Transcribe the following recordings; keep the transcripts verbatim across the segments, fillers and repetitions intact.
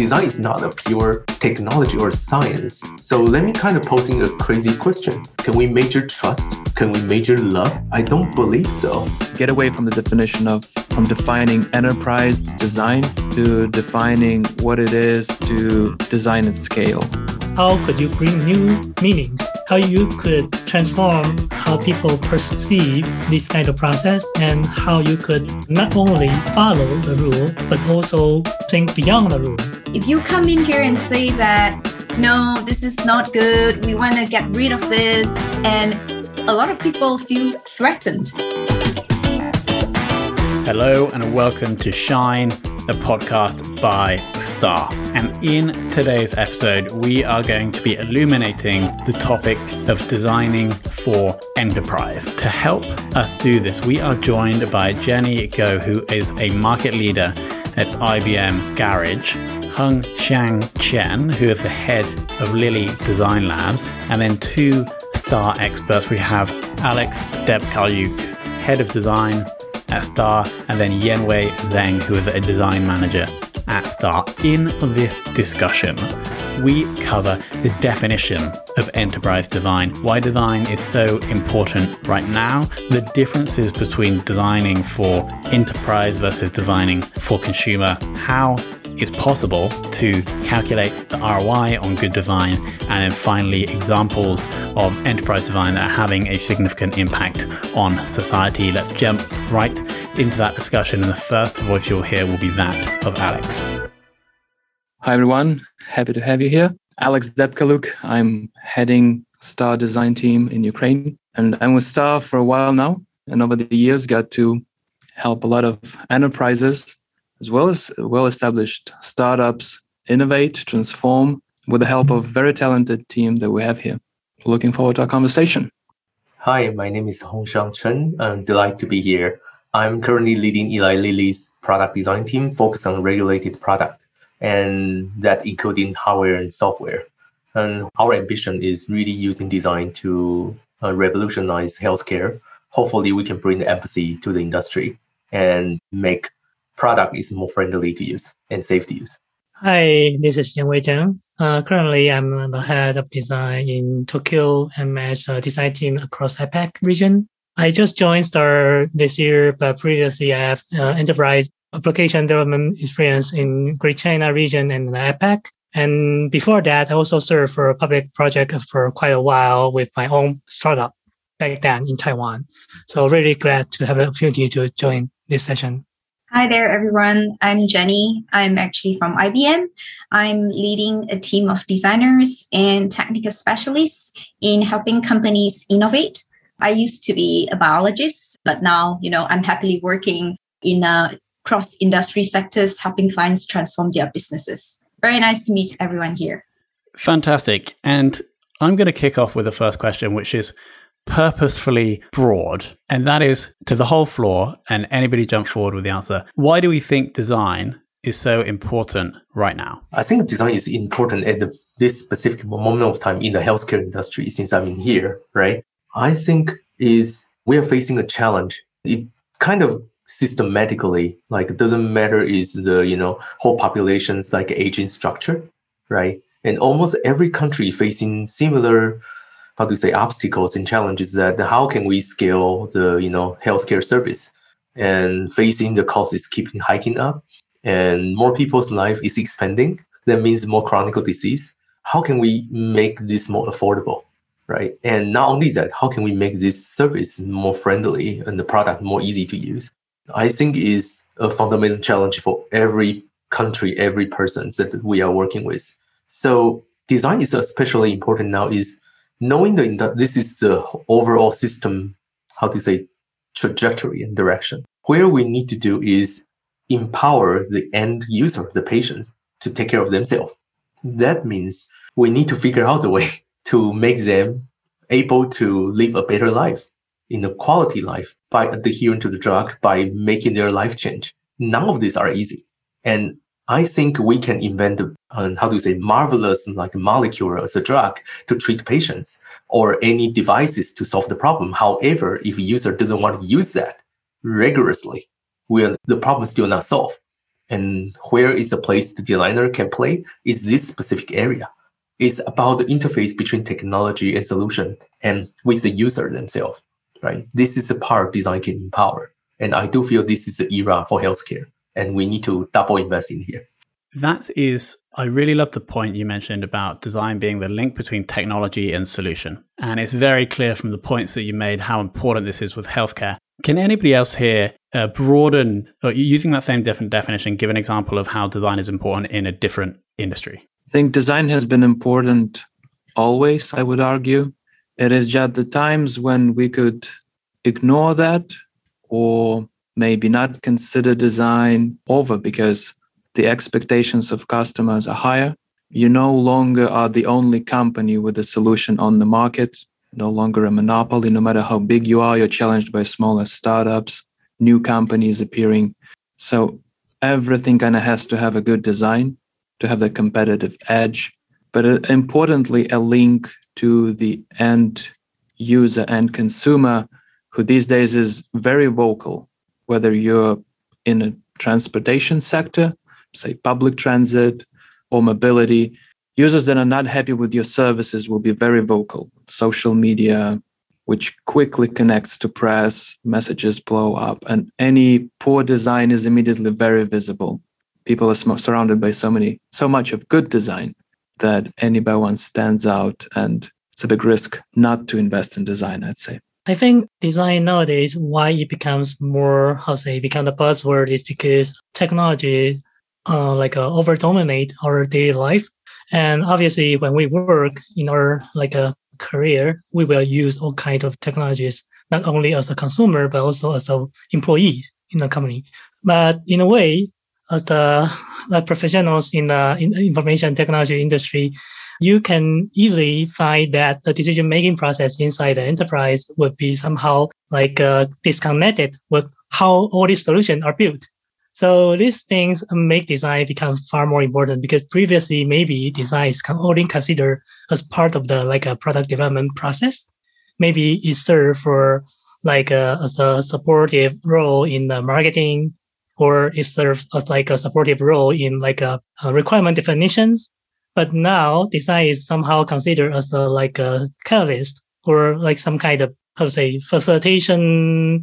design is not a pure technology or science. So let me kind of posing a crazy question. Can we measure trust? Can we measure love? I don't believe so. Get away from the definition of, from defining enterprise design to defining what it is to design at scale. How could you bring new meanings? How you could transform how people perceive this kind of process and how you could not only follow the rule, but also think beyond the rule. If you come in here and say that, no, this is not good, we want to get rid of this, and a lot of people feel threatened. Hello and welcome to Shine, the podcast by Star. And in today's episode, we are going to be illuminating the topic of designing for enterprise. To help us do this, we are joined by Jenny Gao, who is a market leader at I B M Garage, Hongxiang Chen, who is the head of Lilly Design Labs, and then two Star experts. We have Alex Dibkaliuk, head of design at Star, and then Yanwei Zheng, who is a design manager at Star. In this discussion, we cover the definition of enterprise design, why design is so important right now, the differences between designing for enterprise versus designing for consumer, how it's possible to calculate the R O I on good design, and then finally examples of enterprise design that are having a significant impact on society. Let's jump right into that discussion, and the first voice you'll hear will be that of Alex. Hi everyone, happy to have you here. Alex Dibkaliuk, I'm heading Star design team in Ukraine, and I'm with Star for a while now, and over the years got to help a lot of enterprises as well as well-established startups innovate, transform with the help of a very talented team that we have here. Looking forward to our conversation. Hi, my name is Hongxiang Chen. I'm delighted to be here. I'm currently leading Eli Lilly's product design team focused on regulated product, and that including hardware and software. And our ambition is really using design to uh, revolutionize healthcare. Hopefully, we can bring the empathy to the industry and make product is more friendly to use and safe to use. Hi, this is Yanwei Zheng. Uh, currently, I'm the head of design in Tokyo and manage the design team across APAC region. I just joined Star this year, but previously I have uh, enterprise application development experience in Greater China region and APAC. And before that, I also served for a public project for quite a while with my own startup back then in Taiwan. So really glad to have the opportunity to join this session. Hi there, everyone. I'm Jenny. I'm actually from I B M. I'm leading a team of designers and technical specialists in helping companies innovate. I used to be a biologist, but now, you know, I'm happily working in uh, cross-industry sectors, helping clients transform their businesses. Very nice to meet everyone here. Fantastic. And I'm going to kick off with the first question, which is purposefully broad, and that is to the whole floor, and anybody jump forward with the answer. Why do we think design is so important right now? I think design is important at the, this specific moment of time in the healthcare industry since I'm in here, right? I think is we are facing a challenge. It kind of systematically, like it doesn't matter is the, you know, whole population's like aging structure, right? And almost every country facing similar how to say obstacles and challenges that how can we scale the, you know, healthcare service, and facing the cost is keeping hiking up, and more people's life is expanding. That means more chronic disease. How can we make this more affordable, right? And not only that, how can we make this service more friendly and the product more easy to use? I think is a fundamental challenge for every country, every person that we are working with. So design is especially important now is knowing that this is the overall system, how to say, trajectory and direction. Where we need to do is empower the end user, the patients, to take care of themselves. That means we need to figure out a way to make them able to live a better life, in a quality life, by adhering to the drug, by making their life change. None of these are easy. And I think we can invent, uh, how do you say, marvelous like molecule as a drug to treat patients or any devices to solve the problem. However, if a user doesn't want to use that rigorously, well, the problem is still not solved. and where is the place the designer can play is this specific area. It's about the interface between technology and solution and with the user themselves, right? This is the part design can empower. And I do feel this is the era for healthcare, and we need to double invest in here. That is, I really love the point you mentioned about design being the link between technology and solution. And it's very clear from the points that you made how important this is with healthcare. Can anybody else here uh, broaden, or using that same different definition, give an example of how design is important in a different industry? I think design has been important always, I would argue. It is just the times when we could ignore that or maybe not consider design over because the expectations of customers are higher. You no longer are the only company with a solution on the market, no longer a monopoly. No matter how big you are, you're challenged by smaller startups, new companies appearing. So everything kind of has to have a good design to have the competitive edge, but uh, importantly, a link to the end user and consumer who these days is very vocal, whether you're in a transportation sector, say public transit or mobility, users that are not happy with your services will be very vocal. Social media, which quickly connects to press, messages blow up, and any poor design is immediately very visible. People are sm- surrounded by so many, so much of good design that anybody once stands out, and it's a big risk not to invest in design, I'd say. I think design nowadays, why it becomes more, how say, become the buzzword is because technology Uh, like uh, over dominate our daily life, and obviously when we work in our like a uh, career, we will use all kinds of technologies, not only as a consumer but also as a employees in the company. But in a way, as the like professionals in the in information technology industry, you can easily find that the decision making process inside the enterprise would be somehow like uh, disconnected with how all these solutions are built. So these things make design become far more important, because previously maybe design is only considered as part of the like a product development process. Maybe it serves for like a, as a supportive role in the marketing, or it serves as like a supportive role in like a, a requirement definitions. But now design is somehow considered as a, like a catalyst or like some kind of, how to say, facilitation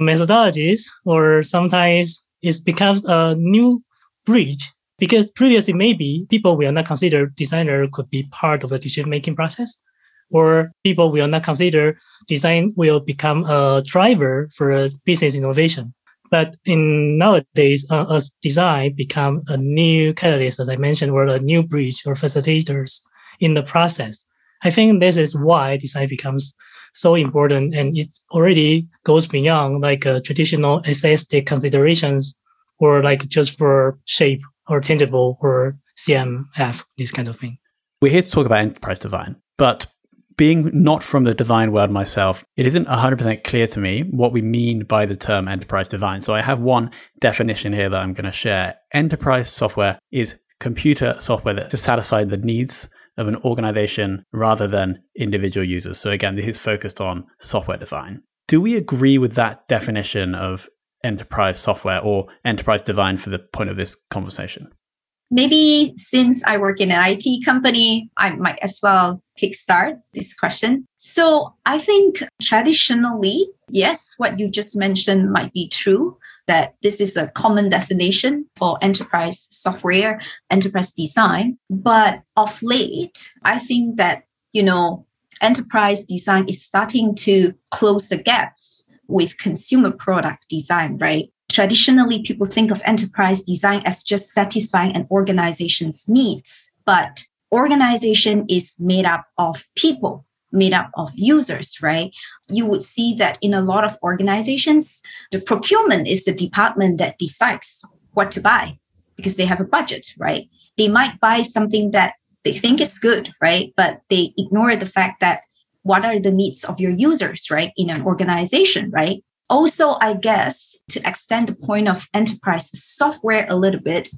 methodologies, or sometimes it becomes a new bridge, because previously maybe people will not consider designer could be part of the decision-making process, or people will not consider design will become a driver for business innovation. But in nowadays, uh, as design become a new catalyst, as I mentioned, or a new bridge or facilitators in the process. I think this is why design becomes so important, and it already goes beyond like uh, traditional aesthetic considerations, or like just for shape or tangible or C M F, this kind of thing. We're here to talk about enterprise design, but being not from the design world myself, it isn't one hundred percent clear to me what we mean by the term enterprise design. So I have one definition here that I'm going to share. Enterprise software is computer software that to satisfy the needs of an organization rather than individual users. So again, this is focused on software design. Do we agree with that definition of enterprise software or enterprise design for the point of this conversation? Maybe since I work in an I T company, I might as well kickstart this question. So I think traditionally, yes, what you just mentioned might be true, that this is a common definition for enterprise software, enterprise design. But of late, I think that, you know, enterprise design is starting to close the gaps with consumer product design, right? Traditionally, people think of enterprise design as just satisfying an organization's needs, but organization is made up of people, made up of users, right? You would see that in a lot of organizations, the procurement is the department that decides what to buy because they have a budget, right? They might buy something that they think is good, right? But they ignore the fact that what are the needs of your users, right? In an organization, right? Also, I guess to extend the point of enterprise software a little bit,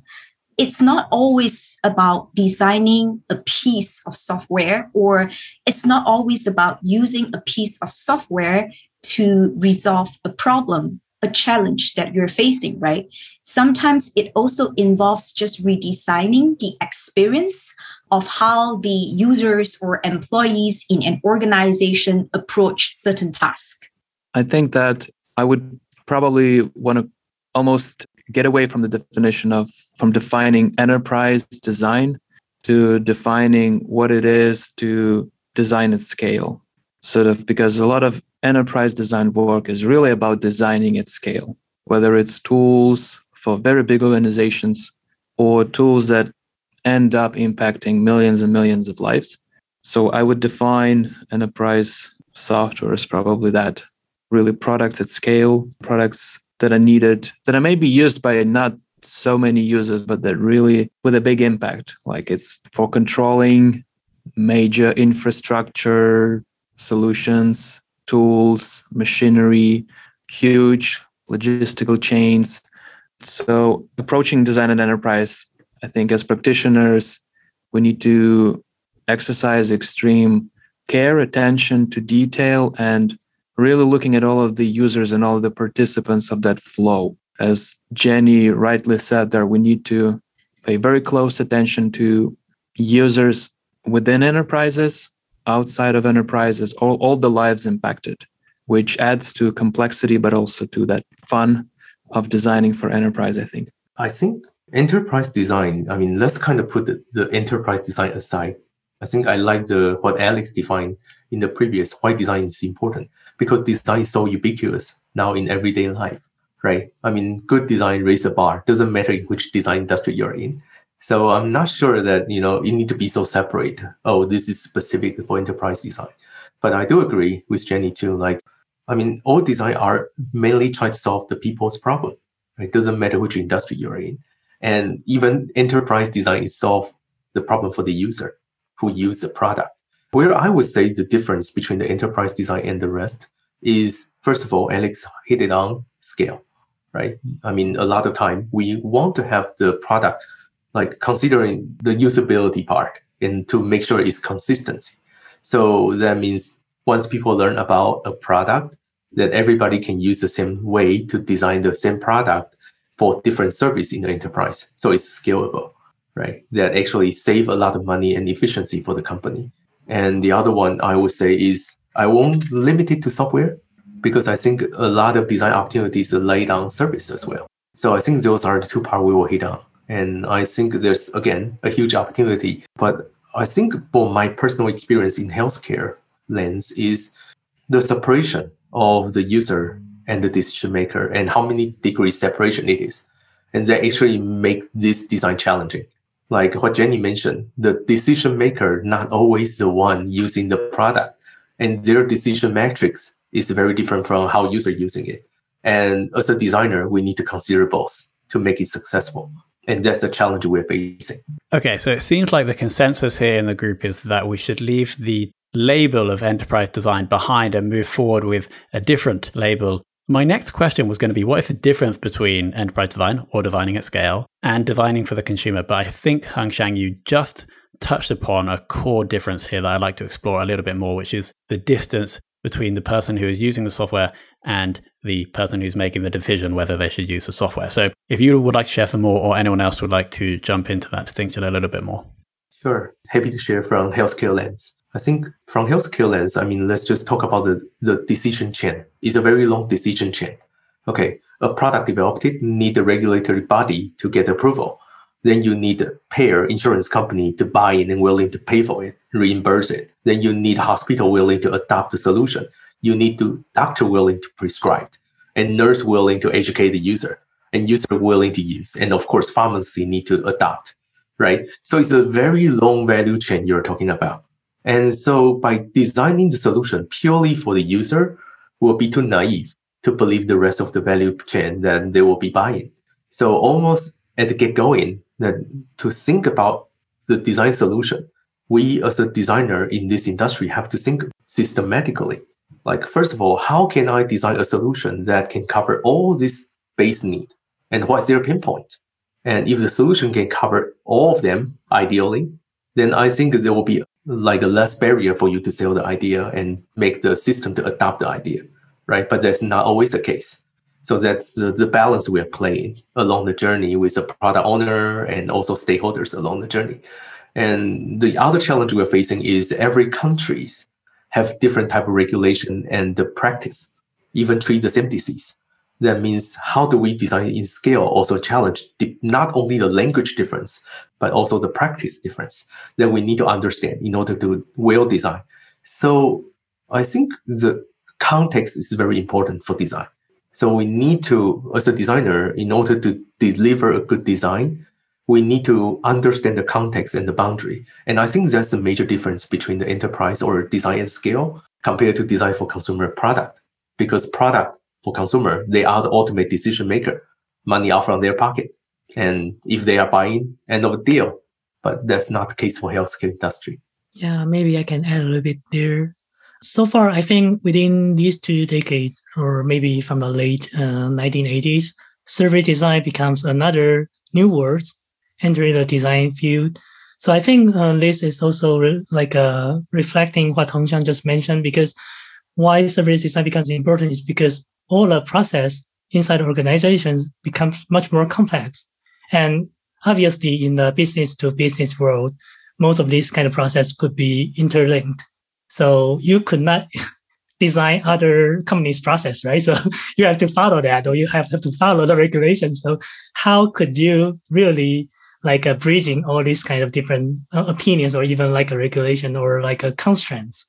it's not always about designing a piece of software, or it's not always about using a piece of software to resolve a problem, a challenge that you're facing, right? Sometimes it also involves just redesigning the experience of how the users or employees in an organization approach certain tasks. I think that I would probably want to almost get away from the definition of, from defining enterprise design to defining what it is to design at scale, sort of, because a lot of enterprise design work is really about designing at scale, whether it's tools for very big organizations or tools that end up impacting millions and millions of lives. So I would define enterprise software as probably that, really products at scale, products that are needed, that are maybe used by not so many users, but that really with a big impact, like it's for controlling major infrastructure solutions, tools, machinery, huge logistical chains. So approaching design and enterprise, I think as practitioners, we need to exercise extreme care, attention to detail, and really looking at all of the users and all of the participants of that flow. As Jenny rightly said there, we need to pay very close attention to users within enterprises, outside of enterprises, all, all the lives impacted, which adds to complexity, but also to that fun of designing for enterprise, I think. I think enterprise design, I mean, let's kind of put the, the enterprise design aside. I think I like the what Alex defined in the previous, why design is important, because design is so ubiquitous now in everyday life, right? I mean, good design raises the bar. Doesn't matter in which design industry you're in. So I'm not sure that, you know, you need to be so separate. Oh, this is specific for enterprise design. But I do agree with Jenny too. Like, I mean, all design are mainly trying to solve the people's problem. It doesn't matter which industry you're in. And even enterprise design is solve the problem for the user who use the product. Where I would say the difference between the enterprise design and the rest is, first of all, Alex hit it on scale, right? I mean, a lot of time we want to have the product, like considering the usability part and to make sure it's consistency. So that means once people learn about a product, that everybody can use the same way to design the same product for different service in the enterprise. So it's scalable, right? That actually save a lot of money and efficiency for the company. And the other one I would say is I won't limit it to software because I think a lot of design opportunities are laid on service as well. So I think those are the two parts we will hit on. And I think there's, again, a huge opportunity. But I think for my personal experience in healthcare lens is the separation of the user and the decision maker and how many degrees separation it is. And that actually makes this design challenging. Like what Jenny mentioned, the decision maker, not always the one using the product. And their decision matrix is very different from how users are using it. And as a designer, we need to consider both to make it successful. And that's the challenge we're facing. Okay, so it seems like the consensus here in the group is that we should leave the label of enterprise design behind and move forward with a different label. My next question was going to be, what is the difference between enterprise design or designing at scale and designing for the consumer? But I think, Hongxiang, you just touched upon a core difference here that I'd like to explore a little bit more, which is the distance between the person who is using the software and the person who's making the decision whether they should use the software. So if you would like to share some more, or anyone else would like to jump into that distinction a little bit more. Sure. Happy to share from healthcare lens. I think from healthcare lens, I mean, let's just talk about the, the decision chain. It's a very long decision chain. Okay. A product developed, it need a regulatory body to get approval. Then you need a payer, insurance company, to buy it and willing to pay for it, reimburse it. Then you need a hospital willing to adopt the solution. You need to doctor willing to prescribe, and nurse willing to educate the user, and user willing to use. And of course, pharmacy need to adopt, right? So it's a very long value chain you're talking about. And so by designing the solution purely for the user will be too naive to believe the rest of the value chain that they will be buying. So almost at the get going, that to think about the design solution, we as a designer in this industry have to think systematically. Like, first of all, how can I design a solution that can cover all this base need? And what's their pinpoint? And if the solution can cover all of them, ideally, then I think there will be like a less barrier for you to sell the idea and make the system to adopt the idea, right? But that's not always the case. So that's the, the balance we're playing along the journey with the product owner and also stakeholders along the journey. And the other challenge we're facing is every countries have different type of regulation and the practice, even treat the same disease. That means how do we design in scale also challenge not only the language difference, but also the practice difference that we need to understand in order to well design. So I think the context is very important for design. So we need to, as a designer, in order to deliver a good design, we need to understand the context and the boundary. And I think that's the major difference between the enterprise or design and scale compared to design for consumer product. Because product for consumer, they are the ultimate decision maker, money out from their pocket. And if they are buying, end of the deal. But that's not the case for healthcare industry. Yeah, maybe I can add a little bit there. So far, I think within these two decades, or maybe from the late uh, nineteen eighties, survey design becomes another new word entering the design field. So I think uh, this is also re- like uh, reflecting what Hongxiang just mentioned, because why survey design becomes important is because all the process inside organizations becomes much more complex. And obviously, in the business-to-business world, most of these kind of process could be interlinked. So you could not design other companies' process, right? So you have to follow that, or you have to follow the regulations. So how could you really like uh, bridging all these kind of different uh, opinions, or even like a regulation or like a constraints?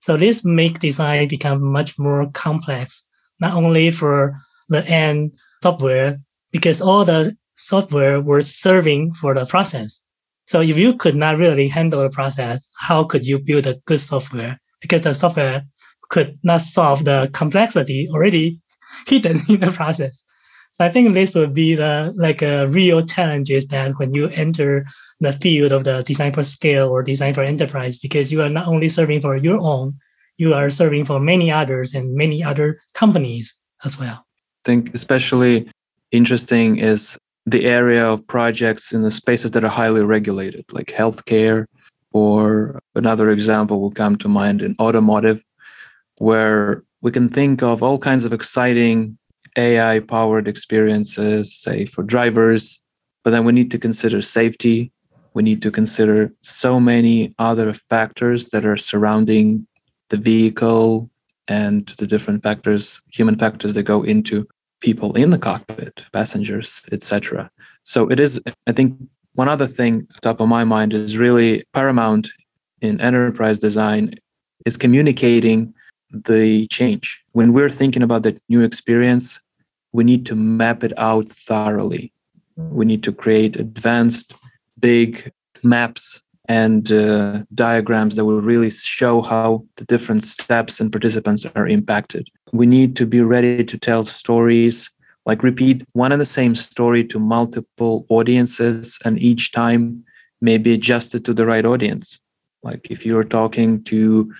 So this make design become much more complex, not only for the end software, because all the software was serving for the process. So if you could not really handle the process, how could you build a good software? Because the software could not solve the complexity already hidden in the process. So I think this would be the like a real challenge is that when you enter the field of the design for scale or design for enterprise, because you are not only serving for your own, you are serving for many others and many other companies as well. I think especially interesting is the area of projects in the spaces that are highly regulated, like healthcare, or another example will come to mind in automotive, where we can think of all kinds of exciting A I-powered experiences, say, for drivers, but then we need to consider safety. We need to consider so many other factors that are surrounding the vehicle and the different factors, human factors that go into people in the cockpit, passengers, et cetera. So it is, I think, one other thing top of my mind is really paramount in enterprise design is communicating the change. When we're thinking about the new experience, we need to map it out thoroughly. We need to create advanced, big maps and uh, diagrams that will really show how the different steps and participants are impacted. We need to be ready to tell stories, like repeat one and the same story to multiple audiences, and each time may be adjusted to the right audience. Like if you're talking to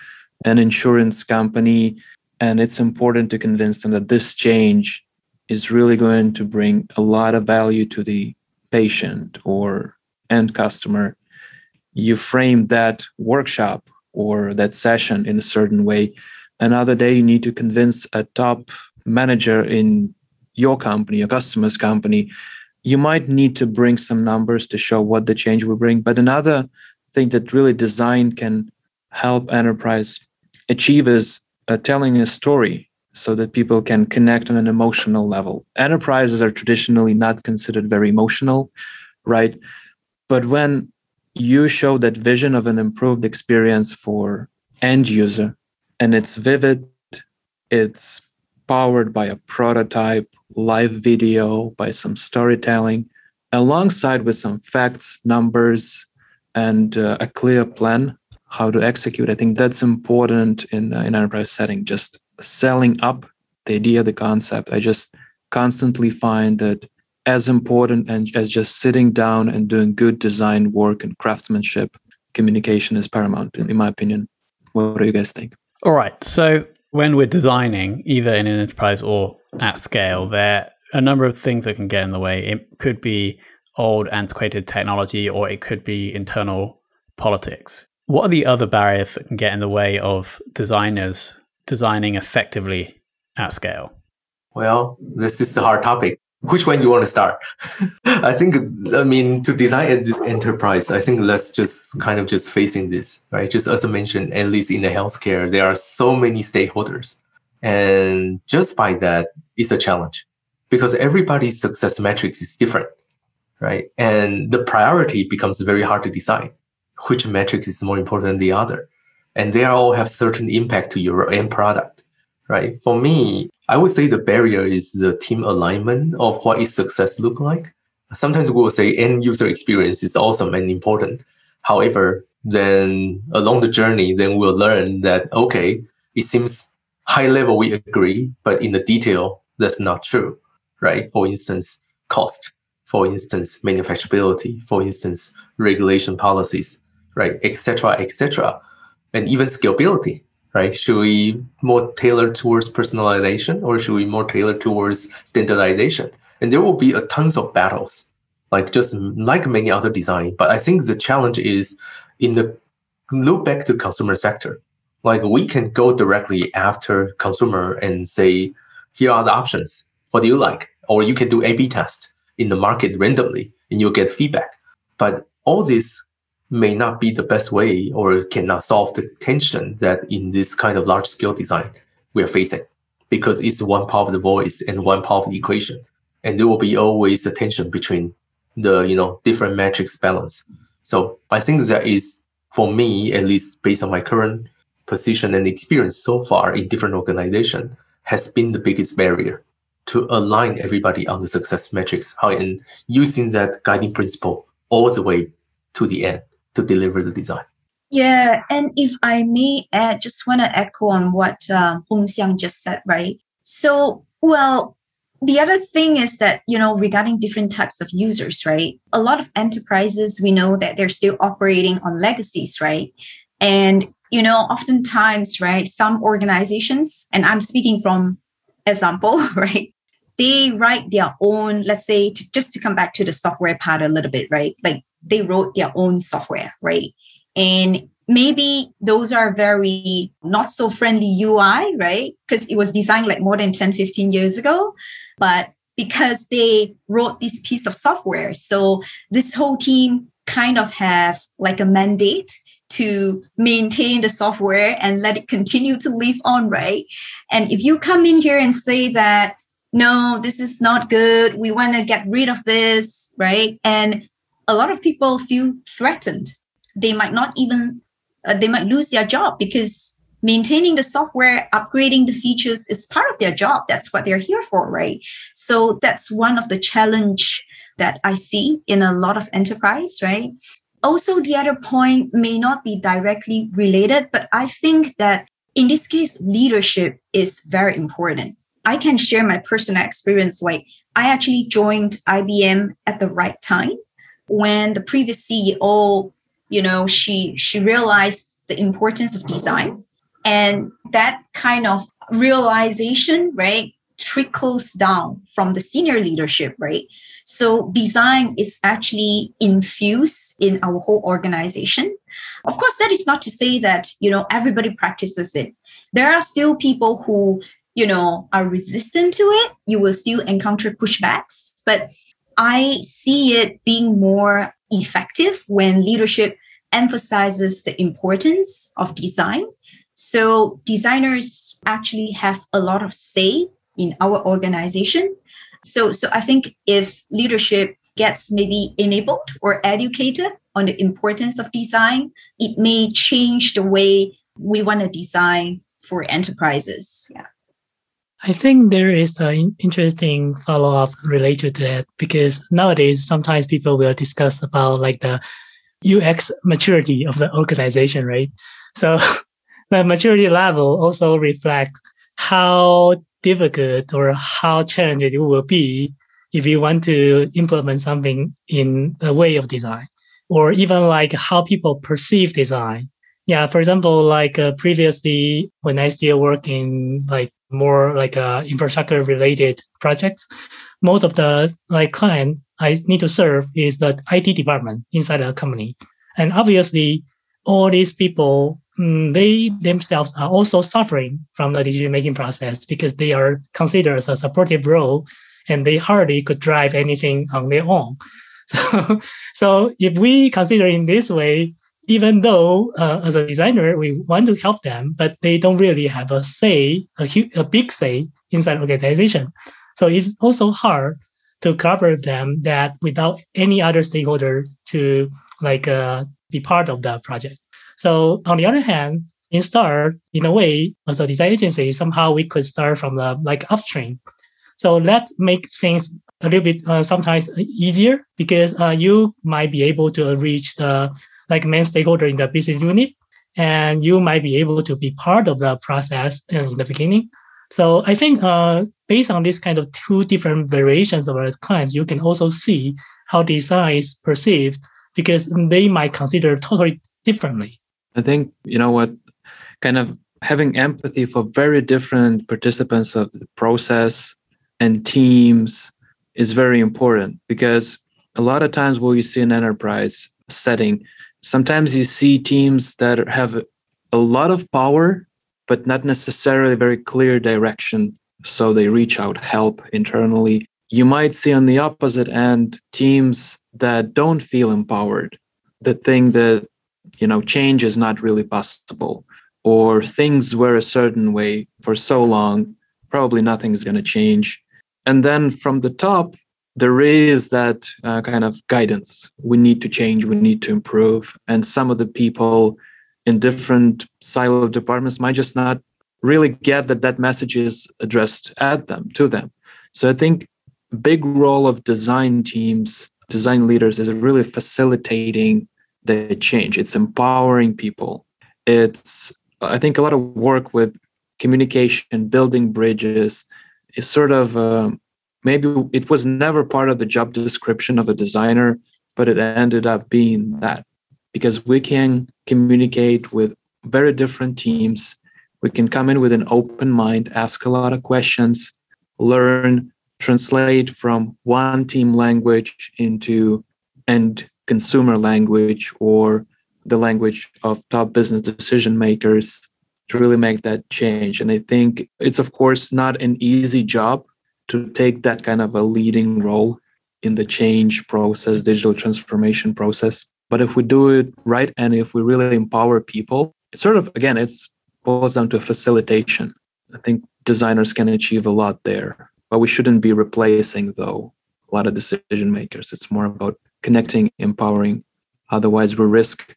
an insurance company, and it's important to convince them that this change is really going to bring a lot of value to the patient or end customer, you frame that workshop or that session in a certain way. Another day, you need to convince a top manager in your company, your customer's company. You might need to bring some numbers to show what the change will bring. But another thing that really design can help enterprise achieve is uh, telling a story so that people can connect on an emotional level. Enterprises are traditionally not considered very emotional, right? But when you show that vision of an improved experience for end user, and it's vivid, it's powered by a prototype, live video, by some storytelling, alongside with some facts, numbers, and uh, a clear plan how to execute. I think that's important in uh, in enterprise setting, just selling up the idea, the concept. I just constantly find that as important and as just sitting down and doing good design work and craftsmanship, communication is paramount, in my opinion. What do you guys think? All right. So when we're designing, either in an enterprise or at scale, there are a number of things that can get in the way. It could be old, antiquated technology, or it could be internal politics. What are the other barriers that can get in the way of designers designing effectively at scale? Well, this is a hard topic. Which one do you want to start? I think, I mean, to design at this enterprise, I think let's just kind of just facing this, right? Just as I mentioned, at least in the healthcare, there are so many stakeholders. And just by that, it's a challenge because everybody's success metrics is different, right? And the priority becomes very hard to decide which metrics is more important than the other. And they all have certain impact to your end product, right? For me, I would say the barrier is the team alignment of what is success look like. Sometimes we will say end user experience is awesome and important. However, then along the journey, then we'll learn that, okay, it seems high level we agree, but in the detail, that's not true, right? For instance, cost, for instance, manufacturability, for instance, regulation policies, right? Et cetera, et cetera. And even scalability. Right? Should we more tailor towards personalization or should we more tailor towards standardization? And there will be a tons of battles, like just like many other design. But I think the challenge is in the look back to consumer sector. Like we can go directly after consumer and say, here are the options. What do you like? Or you can do A B test in the market randomly and you'll get feedback. But all this may not be the best way or cannot solve the tension that in this kind of large-scale design we are facing because it's one part of the voice and one part of the equation. And there will be always a tension between the, you know, different metrics balance. So I think that is, for me, at least based on my current position and experience so far in different organizations, has been the biggest barrier to align everybody on the success metrics and using that guiding principle all the way to the end. To deliver the design. Yeah, and if I may add, just want to echo on what uh, Hongxiang just said, right? So, well, the other thing is that, you know, regarding different types of users, right? A lot of enterprises, we know that they're still operating on legacies, right? And, you know, oftentimes, right, some organizations, and I'm speaking from example, right? They write their own, let's say, to, just to come back to the software part a little bit, right? Like, they wrote their own software, right? And maybe those are very not so friendly U I, right? Because it was designed like more than ten, fifteen years ago. But because they wrote this piece of software, so this whole team kind of have like a mandate to maintain the software and let it continue to live on, right? And if you come in here and say that, no, this is not good, we want to get rid of this, right? And a lot of people feel threatened. They might not even, uh, they might lose their job because maintaining the software, upgrading the features is part of their job. That's what they're here for, right? So that's one of the challenge that I see in a lot of enterprise, right? Also, the other point may not be directly related, but I think that in this case, leadership is very important. I can share my personal experience. Like I actually joined I B M at the right time. When the previous C E O, you know, she she realized the importance of design, and that kind of realization, right, trickles down from the senior leadership, right? So design is actually infused in our whole organization. Of course, that is not to say that, you know, everybody practices it. There are still people who, you know, are resistant to it. You will still encounter pushbacks, but I see it being more effective when leadership emphasizes the importance of design. So designers actually have a lot of say in our organization. So, so I think if leadership gets maybe enabled or educated on the importance of design, it may change the way we want to design for enterprises. Yeah. I think there is an interesting follow-up related to that because nowadays, sometimes people will discuss about like the U X maturity of the organization, right? So the maturity level also reflects how difficult or how challenging it will be if you want to implement something in the way of design or even like how people perceive design. Yeah, for example, like uh, previously when I still work in like more like uh, infrastructure related projects, most of the like client I need to serve is the I T department inside a company. And obviously all these people um, they themselves are also suffering from the decision-making process because they are considered as a supportive role and they hardly could drive anything on their own. So, so if we consider in this way, even though uh, as a designer, we want to help them, but they don't really have a say, a, hu- a big say inside organization. So it's also hard to cover them that without any other stakeholder to like uh, be part of the project. So on the other hand, in Star, in a way, as a design agency, somehow we could start from the like upstream. So that makes things a little bit uh, sometimes easier because uh, you might be able to reach the like main stakeholder in the business unit, and you might be able to be part of the process in the beginning. So I think uh, based on this kind of two different variations of our clients, you can also see how design is perceived because they might consider totally differently. I think, you know what, kind of having empathy for very different participants of the process and teams is very important because a lot of times when you see an enterprise setting, sometimes you see teams that have a lot of power but not necessarily very clear direction. So they reach out help internally. You might see on the opposite end, teams that don't feel empowered, that think that, you know, change is not really possible or things were a certain way for so long, probably nothing is going to change. And then from the top, there is that uh, kind of guidance. We need to change, we need to improve. And some of the people in different silo departments might just not really get that that message is addressed at them, to them. So I think big role of design teams, design leaders is really facilitating the change. It's empowering people. It's, I think a lot of work with communication, building bridges is sort of, um, maybe it was never part of the job description of a designer, but it ended up being that. Because we can communicate with very different teams. We can come in with an open mind, ask a lot of questions, learn, translate from one team language into end consumer language or the language of top business decision makers to really make that change. And I think it's, of course, not an easy job to take that kind of a leading role in the change process, digital transformation process. But if we do it right and if we really empower people, it's sort of, again, it boils down to facilitation. I think designers can achieve a lot there, but we shouldn't be replacing, though, a lot of decision makers. It's more about connecting, empowering. Otherwise, we risk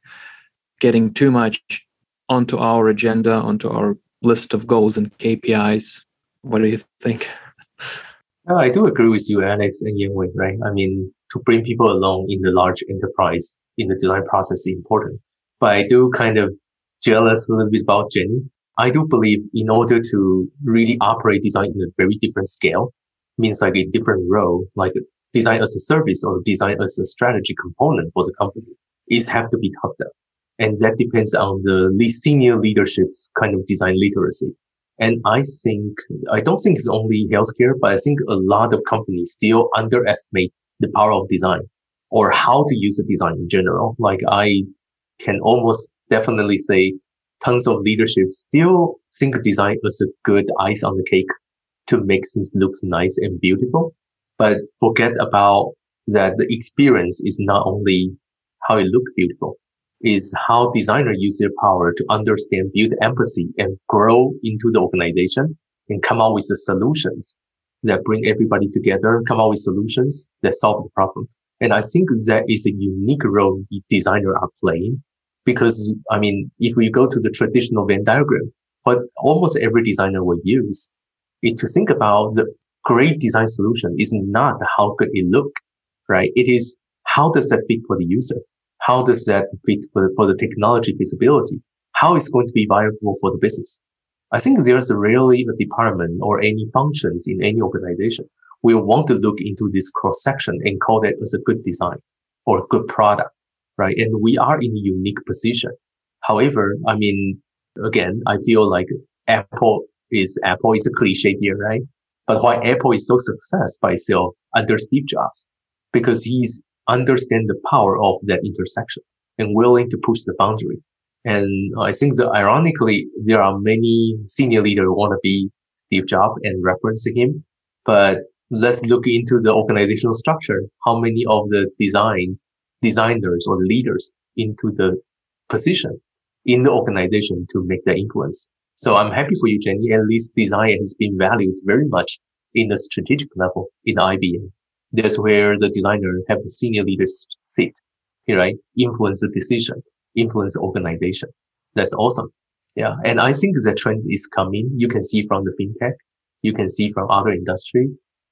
getting too much onto our agenda, onto our list of goals and K P Is. What do you think? No, I do agree with you, Alex and Yanwei, right? I mean, to bring people along in the large enterprise in the design process is important. But I do kind of jealous a little bit about Jenny. I do believe in order to really operate design in a very different scale, means like a different role, like design as a service or design as a strategy component for the company, is have to be top down. And that depends on the senior leadership's kind of design literacy. And I think, I don't think it's only healthcare, but I think a lot of companies still underestimate the power of design or how to use the design in general. Like I can almost definitely say tons of leadership still think of design as a good ice on the cake to make things look nice and beautiful, but forget about that the experience is not only how it looks beautiful, is how designers use their power to understand, build empathy and grow into the organization and come up with the solutions that bring everybody together, come up with solutions that solve the problem. And I think that is a unique role designers are playing because, I mean, if we go to the traditional Venn diagram, what almost every designer will use is to think about the great design solution is not how good it look, right? It is how does that fit for the user? How does that fit for the, for the technology feasibility? How is it going to be viable for the business? I think there's rarely a department or any functions in any organization we want to look into this cross-section and call that as a good design or good product, right? And we are in a unique position. However, I mean, again, I feel like Apple is Apple is a cliche here, right? But why Apple is so successful by itself under Steve Jobs? Because he's understand the power of that intersection and willing to push the boundary. And I think that ironically, there are many senior leaders who want to be Steve Jobs and reference to him. But let's look into the organizational structure. How many of the design designers or leaders into the position in the organization to make the influence? So I'm happy for you, Jenny. At least design has been valued very much in the strategic level in I B M. That's where the designer have the senior leaders sit, right? Influence the decision, influence the organization. That's awesome. Yeah. And I think the trend is coming. You can see from the fintech. You can see from other industry.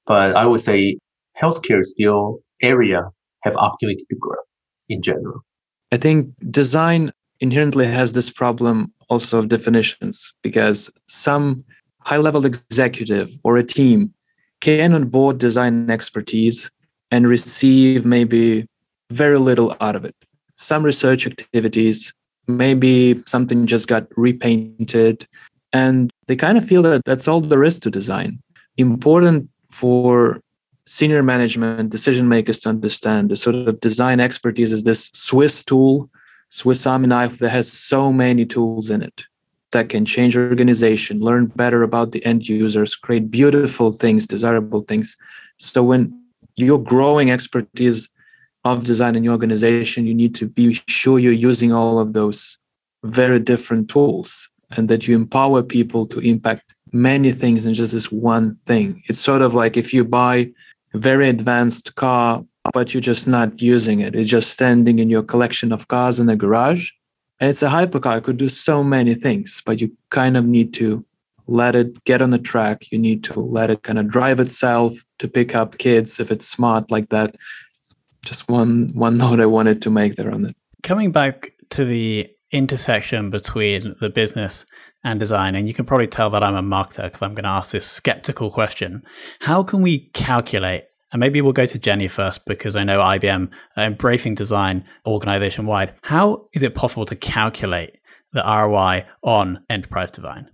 But I would say healthcare is still area have opportunity to grow in general. I think design inherently has this problem also of definitions, because some high-level executive or a team can onboard design expertise and receive maybe very little out of it. Some research activities, maybe something just got repainted, and they kind of feel that that's all there is to design. Important for senior management, decision makers to understand the sort of design expertise is this Swiss tool, Swiss Army knife that has so many tools in it that can change your organization, learn better about the end users, create beautiful things, desirable things. So when you're growing expertise of design in your organization, you need to be sure you're using all of those very different tools and that you empower people to impact many things and just this one thing. It's sort of like if you buy a very advanced car, but you're just not using it. It's just standing in your collection of cars in the garage. And it's a hypercar. It could do so many things, but you kind of need to let it get on the track. You need to let it kind of drive itself to pick up kids if it's smart like that. It's just one one note I wanted to make there on it. Coming back to the intersection between the business and design, and you can probably tell that I'm a marketer because I'm going to ask this skeptical question. How can we calculate? And maybe we'll go to Jenny first, because I know I B M are embracing design organization-wide. How is it possible to calculate the R O I on enterprise design?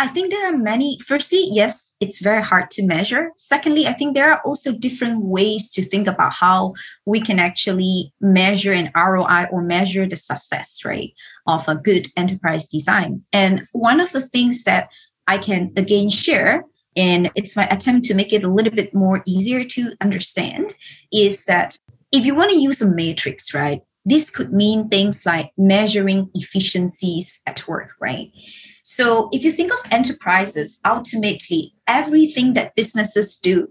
I think there are many. Firstly, yes, it's very hard to measure. Secondly, I think there are also different ways to think about how we can actually measure an R O I or measure the success rate of a good enterprise design. And one of the things that I can, again, share, and it's my attempt to make it a little bit more easier to understand, is that if you want to use a matrix, right, this could mean things like measuring efficiencies at work, right? So if you think of enterprises, ultimately, everything that businesses do,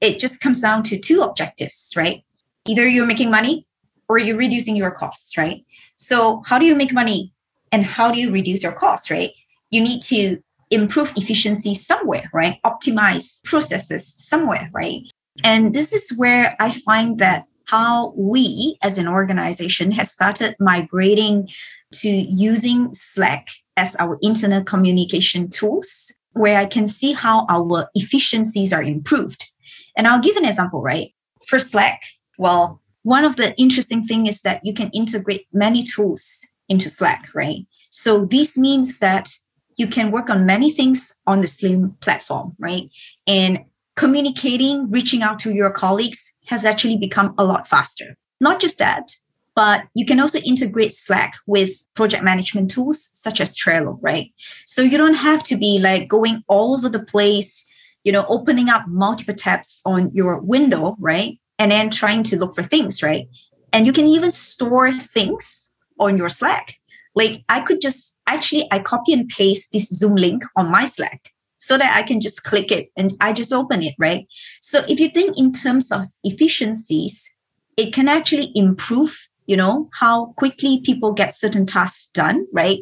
it just comes down to two objectives, right? Either you're making money or you're reducing your costs, right? So how do you make money and how do you reduce your costs, right? You need to improve efficiency somewhere, right? Optimize processes somewhere, right? And this is where I find that how we as an organization has started migrating to using Slack as our internal communication tools, where I can see how our efficiencies are improved. And I'll give an example, right? For Slack, well, one of the interesting things is that you can integrate many tools into Slack, right? So this means that you can work on many things on the same platform, right? And communicating, reaching out to your colleagues has actually become a lot faster. Not just that, but you can also integrate Slack with project management tools such as Trello, right? So you don't have to be like going all over the place, you know, opening up multiple tabs on your window, right? And then trying to look for things, right? And you can even store things on your Slack. Like I could just, actually, I copy and paste this Zoom link on my Slack so that I can just click it and I just open it, right? So if you think in terms of efficiencies, it can actually improve, you know, how quickly people get certain tasks done, right?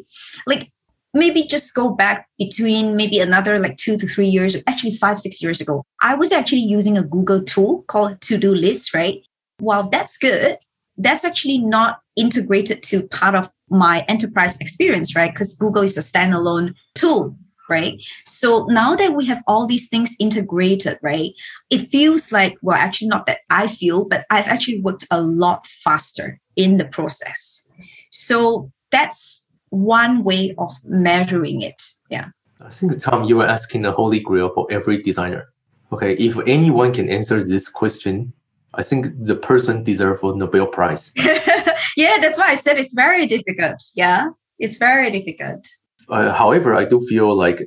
Like maybe just go back between maybe another like two to three years, actually five, six years ago, I was actually using a Google tool called To-Do List, right? While that's good, that's actually not integrated to part of my enterprise experience, right? Because Google is a standalone tool, right? So now that we have all these things integrated, right? It feels like, well, actually not that I feel, but I've actually worked a lot faster in the process. So that's one way of measuring it. Yeah. I think, Tom, you were asking the holy grail for every designer. Okay. If anyone can answer this question, I think the person deserves a Nobel Prize. Yeah, that's why I said it's very difficult. Yeah. it's very difficult. Uh, however, I do feel like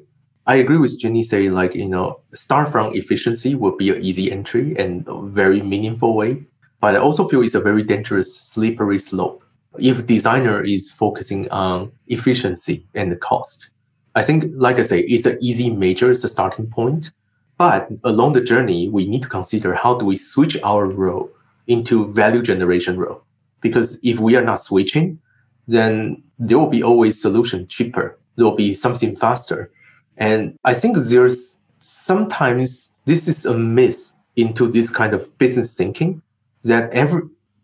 I agree with Jenny saying, like, you know, start from efficiency would be an easy entry and a very meaningful way. But I also feel it's a very dangerous, slippery slope. If designer is focusing on efficiency and the cost, I think, like I say, it's an easy major, it's a starting point. But along the journey, we need to consider how do we switch our role into value generation role. Because if we are not switching, then there will be always solution cheaper. There will be something faster. And I think there's sometimes this is a myth into this kind of business thinking that every,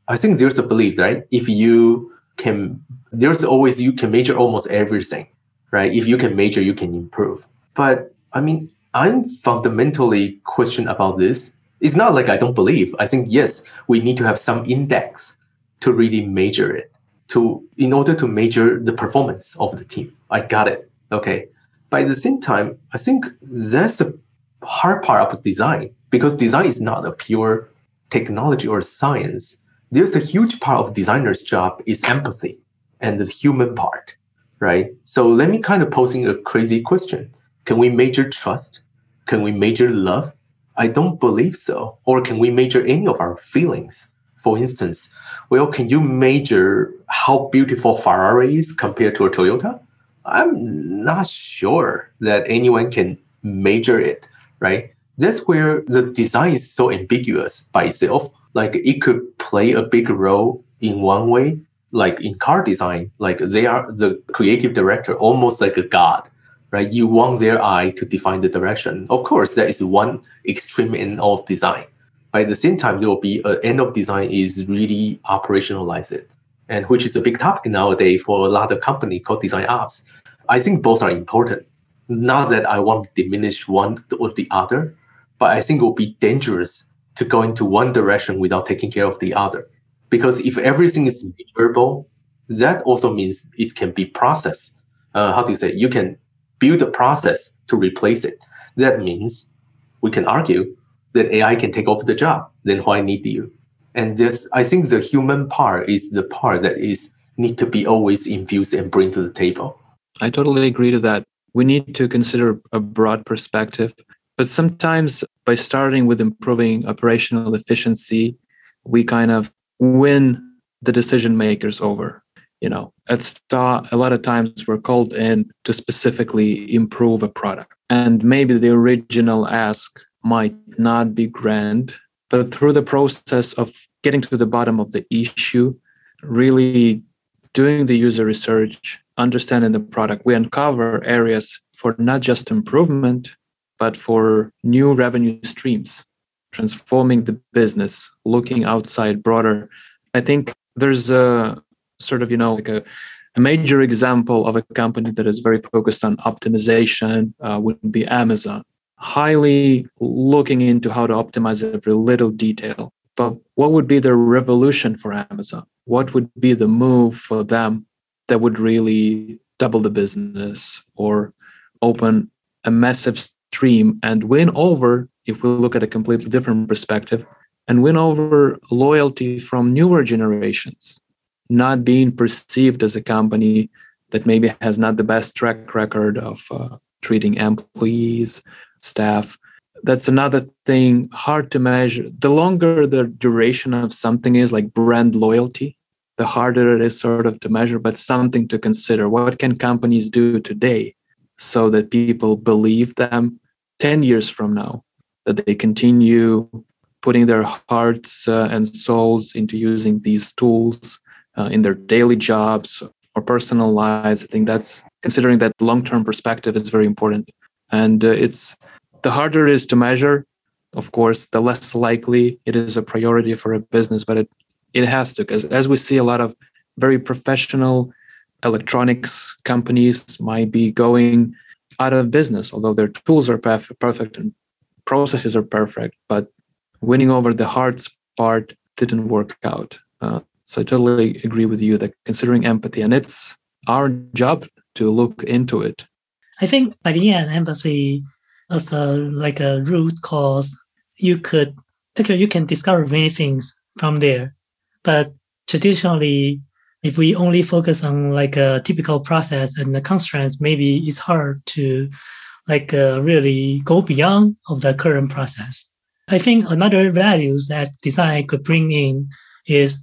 I think there's a belief, right? If you can, there's always, you can measure almost everything, right? If you can measure, you can improve. But I mean, I'm fundamentally questioned about this. It's not like I don't believe. I think, yes, we need to have some index to really measure it to, in order to measure the performance of the team. I got it. Okay. But at the same time, I think that's the hard part of design, because design is not a pure technology or science. There's a huge part of designer's job is empathy and the human part, right? So let me kind of posing a crazy question. Can we measure trust? Can we measure love? I don't believe so. Or can we measure any of our feelings? For instance, well, can you measure how beautiful Ferrari is compared to a Toyota? I'm not sure that anyone can measure it, right? That's where the design is so ambiguous by itself. Like it could play a big role in one way, like in car design, like they are the creative director, almost like a god, right? You want their eye to define the direction. Of course, that is one extreme end of design. But at the same time, there will be an end of design is really operationalize it. And which is a big topic nowadays for a lot of companies called design ops. I think both are important. Not that I want to diminish one or the other, but I think it will be dangerous to go into one direction without taking care of the other. Because if everything is measurable, that also means it can be processed. Uh, how do you say? You can build a process to replace it. That means we can argue that A I can take over the job. Then why need you? And this, I think the human part is the part that is need to be always infused and bring to the table. I totally agree to that. We need to consider a broad perspective. But sometimes by starting with improving operational efficiency, we kind of win the decision makers over. You know, at Star, a lot of times we're called in to specifically improve a product. And maybe the original ask might not be grand, but through the process of getting to the bottom of the issue, really doing the user research, understanding the product, we uncover areas for not just improvement, but for new revenue streams, transforming the business, looking outside broader. I think there's a sort of, you know, like a, a major example of a company that is very focused on optimization uh, would be Amazon. Highly looking into how to optimize every little detail. But what would be the revolution for Amazon? What would be the move for them that would really double the business or open a massive stream and win over, if we look at a completely different perspective, and win over loyalty from newer generations, not being perceived as a company that maybe has not the best track record of uh, treating employees, staff. That's another thing hard to measure. The longer the duration of something is, like brand loyalty, the harder it is sort of to measure, but something to consider. What can companies do today so that people believe them ten years from now, that they continue putting their hearts uh, and souls into using these tools uh, in their daily jobs or personal lives? I think that's considering that long-term perspective is very important. And uh, it's the harder it is to measure, of course, the less likely it is a priority for a business, but it, it has to, because as we see a lot of very professional electronics companies might be going out of business, although their tools are perf- perfect and processes are perfect, but winning over the hearts part didn't work out. Uh, so I totally agree with you that considering empathy, and it's our job to look into it. I think by the end, empathy as a, like a root cause, you could actually you can discover many things from there. But traditionally, If we only focus on like a typical process and the constraints, maybe it's hard to like uh, really go beyond of the current process. I think another values that design could bring in is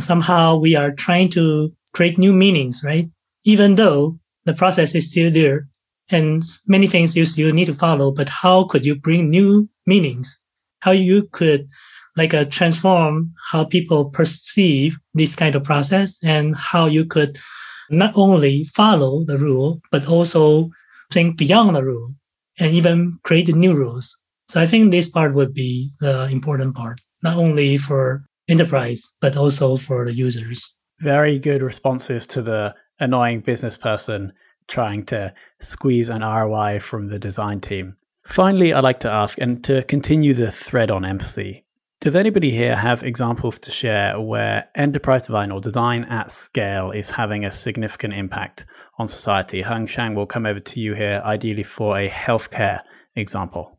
somehow we are trying to create new meanings, right? Even though the process is still there and many things you still need to follow, but how could you bring new meanings? How you could like uh, transform how people perceive this kind of process and how you could not only follow the rule, but also think beyond the rule and even create new rules. So I think this part would be the important part, not only for enterprise, but also for the users. Very good responses to the annoying business person trying to squeeze an R O I from the design team. Finally, I'd like to ask, and to continue the thread on empathy, does anybody here have examples to share where enterprise design or design at scale is having a significant impact on society? Hongxiang, we'll come over to you here, ideally for a healthcare example.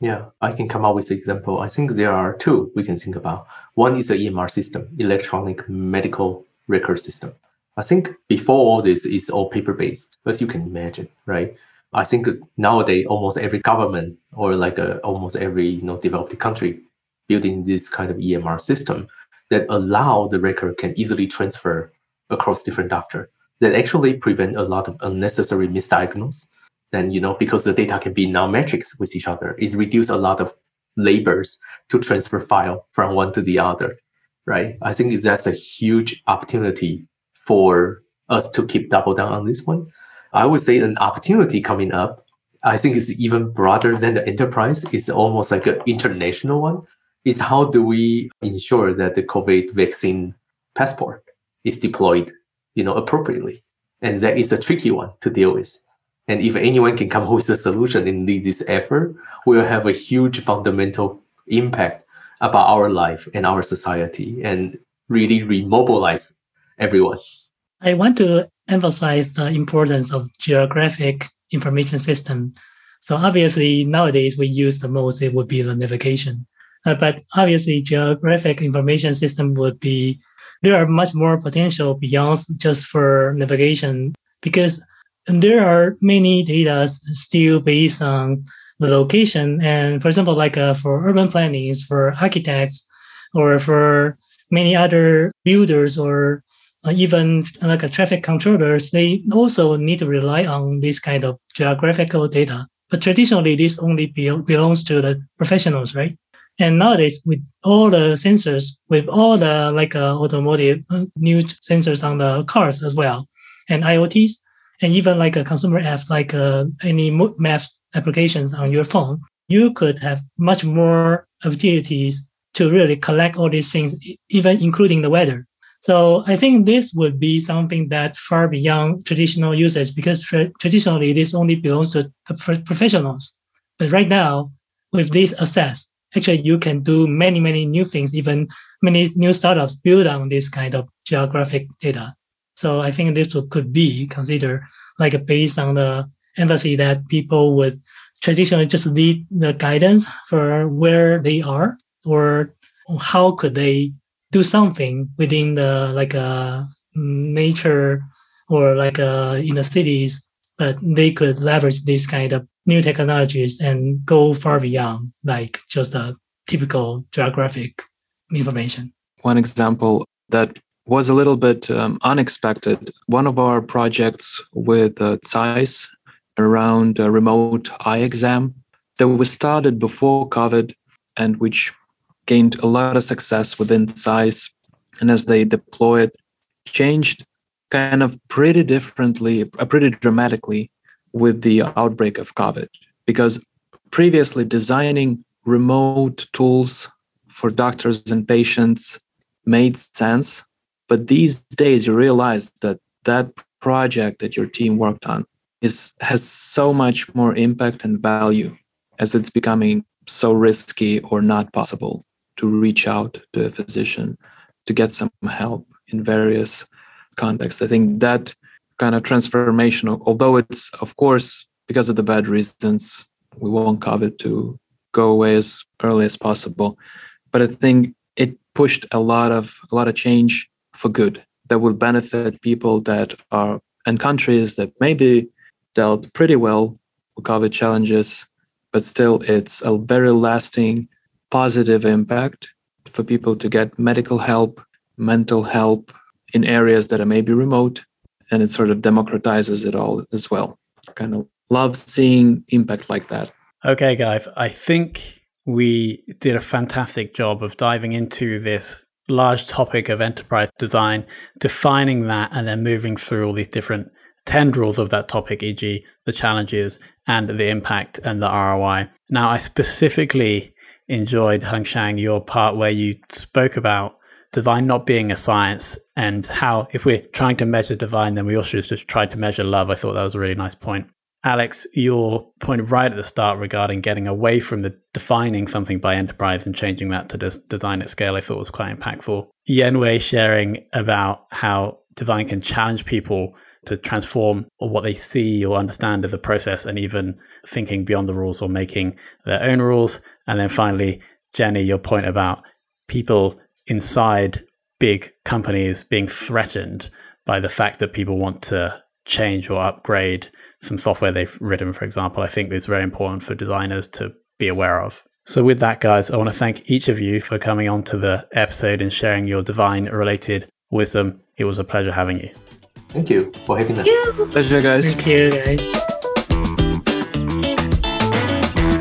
Yeah, I can come up with an example. I think there are two we can think about. One is the E M R system, electronic medical record system. I think before all this, it's all paper-based, as you can imagine, right? I think nowadays, almost every government or like a, almost every you know developed country building this kind of E M R system that allow the record can easily transfer across different doctors, that actually prevent a lot of unnecessary misdiagnose. Then, you know, because the data can be non-matrix with each other, it reduces a lot of labors to transfer file from one to the other, right? I think that's a huge opportunity for us to keep double down on this one. I would say an opportunity coming up, I think it's even broader than the enterprise. It's almost like an international one. Is how do we ensure that the COVID vaccine passport is deployed, you know, appropriately? And that is a tricky one to deal with. And if anyone can come up with a solution and lead this effort, we'll have a huge fundamental impact about our life and our society and really remobilize everyone. I want to emphasize the importance of geographic information system. So obviously nowadays we use the most, it would be the navigation. Uh, but obviously, geographic information system would be, there are much more potential beyond just for navigation, because there are many data still based on the location. And for example, like uh, for urban planning, for architects, or for many other builders, or uh, even like a traffic controllers, they also need to rely on this kind of geographical data. But traditionally, this only be- belongs to the professionals, right? And nowadays, with all the sensors, with all the like uh, automotive uh, new sensors on the cars as well, and I O Ts, and even like a consumer app, like uh, any maps applications on your phone, you could have much more opportunities to really collect all these things, even including the weather. So I think this would be something that far beyond traditional usage, because tra- traditionally this only belongs to professionals. But right now, with this access, actually, you can do many, many new things, even many new startups build on this kind of geographic data. So I think this could be considered like based on the empathy that people would traditionally just need the guidance for where they are or how could they do something within the like a nature or like a, in the cities, but they could leverage this kind of new technologies and go far beyond like just a typical geographic information. One example that was a little bit um, unexpected. One of our projects with uh, Zeiss around a remote eye exam that was started before COVID and which gained a lot of success within Zeiss. And as they deployed, changed kind of pretty differently, uh, pretty dramatically with the outbreak of COVID, because previously designing remote tools for doctors and patients made sense. But these days, you realize that that project that your team worked on is has so much more impact and value as it's becoming so risky or not possible to reach out to a physician to get some help in various contexts. I think that kind of transformational, although it's, of course, because of the bad reasons, we want COVID to go away as early as possible. But I think it pushed a lot of a lot of change for good. that will benefit people that are and countries that maybe dealt pretty well with COVID challenges, but still it's a very lasting positive impact for people to get medical help, mental help in areas that are maybe remote. And it sort of democratizes it all as well. Kind of love seeing impact like that. Okay, guys, I think we did a fantastic job of diving into this large topic of enterprise design, defining that, and then moving through all these different tendrils of that topic, for example, the challenges and the impact and the R O I. Now, I specifically enjoyed, Hongxiang, your part where you spoke about design not being a science and how if we're trying to measure design, then we also just try to measure love. I thought that was a really nice point. Alex, your point right at the start regarding getting away from the defining something by enterprise and changing that to des- design at scale, I thought was quite impactful. Yanwei sharing about how design can challenge people to transform or what they see or understand of the process and even thinking beyond the rules or making their own rules. And then finally, Jenny, your point about people inside big companies being threatened by the fact that people want to change or upgrade some software they've written, for example, I think is very important for designers to be aware of. So with that, guys, I want to thank each of you for coming on to the episode and sharing your design-related wisdom. It was a pleasure having you. Thank you for having us. Pleasure, guys. Thank you, guys.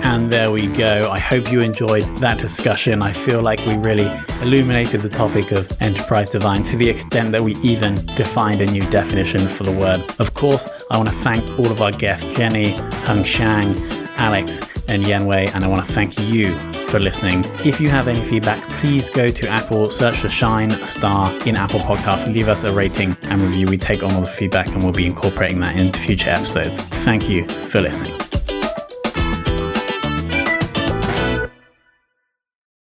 And there we go. I hope you enjoyed that discussion. I feel like we really illuminated the topic of enterprise design to the extent that we even defined a new definition for the word. Of course, I want to thank all of our guests, Jenny, Hongxiang, Alex, and Yanwei, and I want to thank you for listening. If you have any feedback, please go to Apple, search for Shine Star in Apple Podcasts, and leave us a rating and review. We take on all the feedback and we'll be incorporating that into future episodes. Thank you for listening.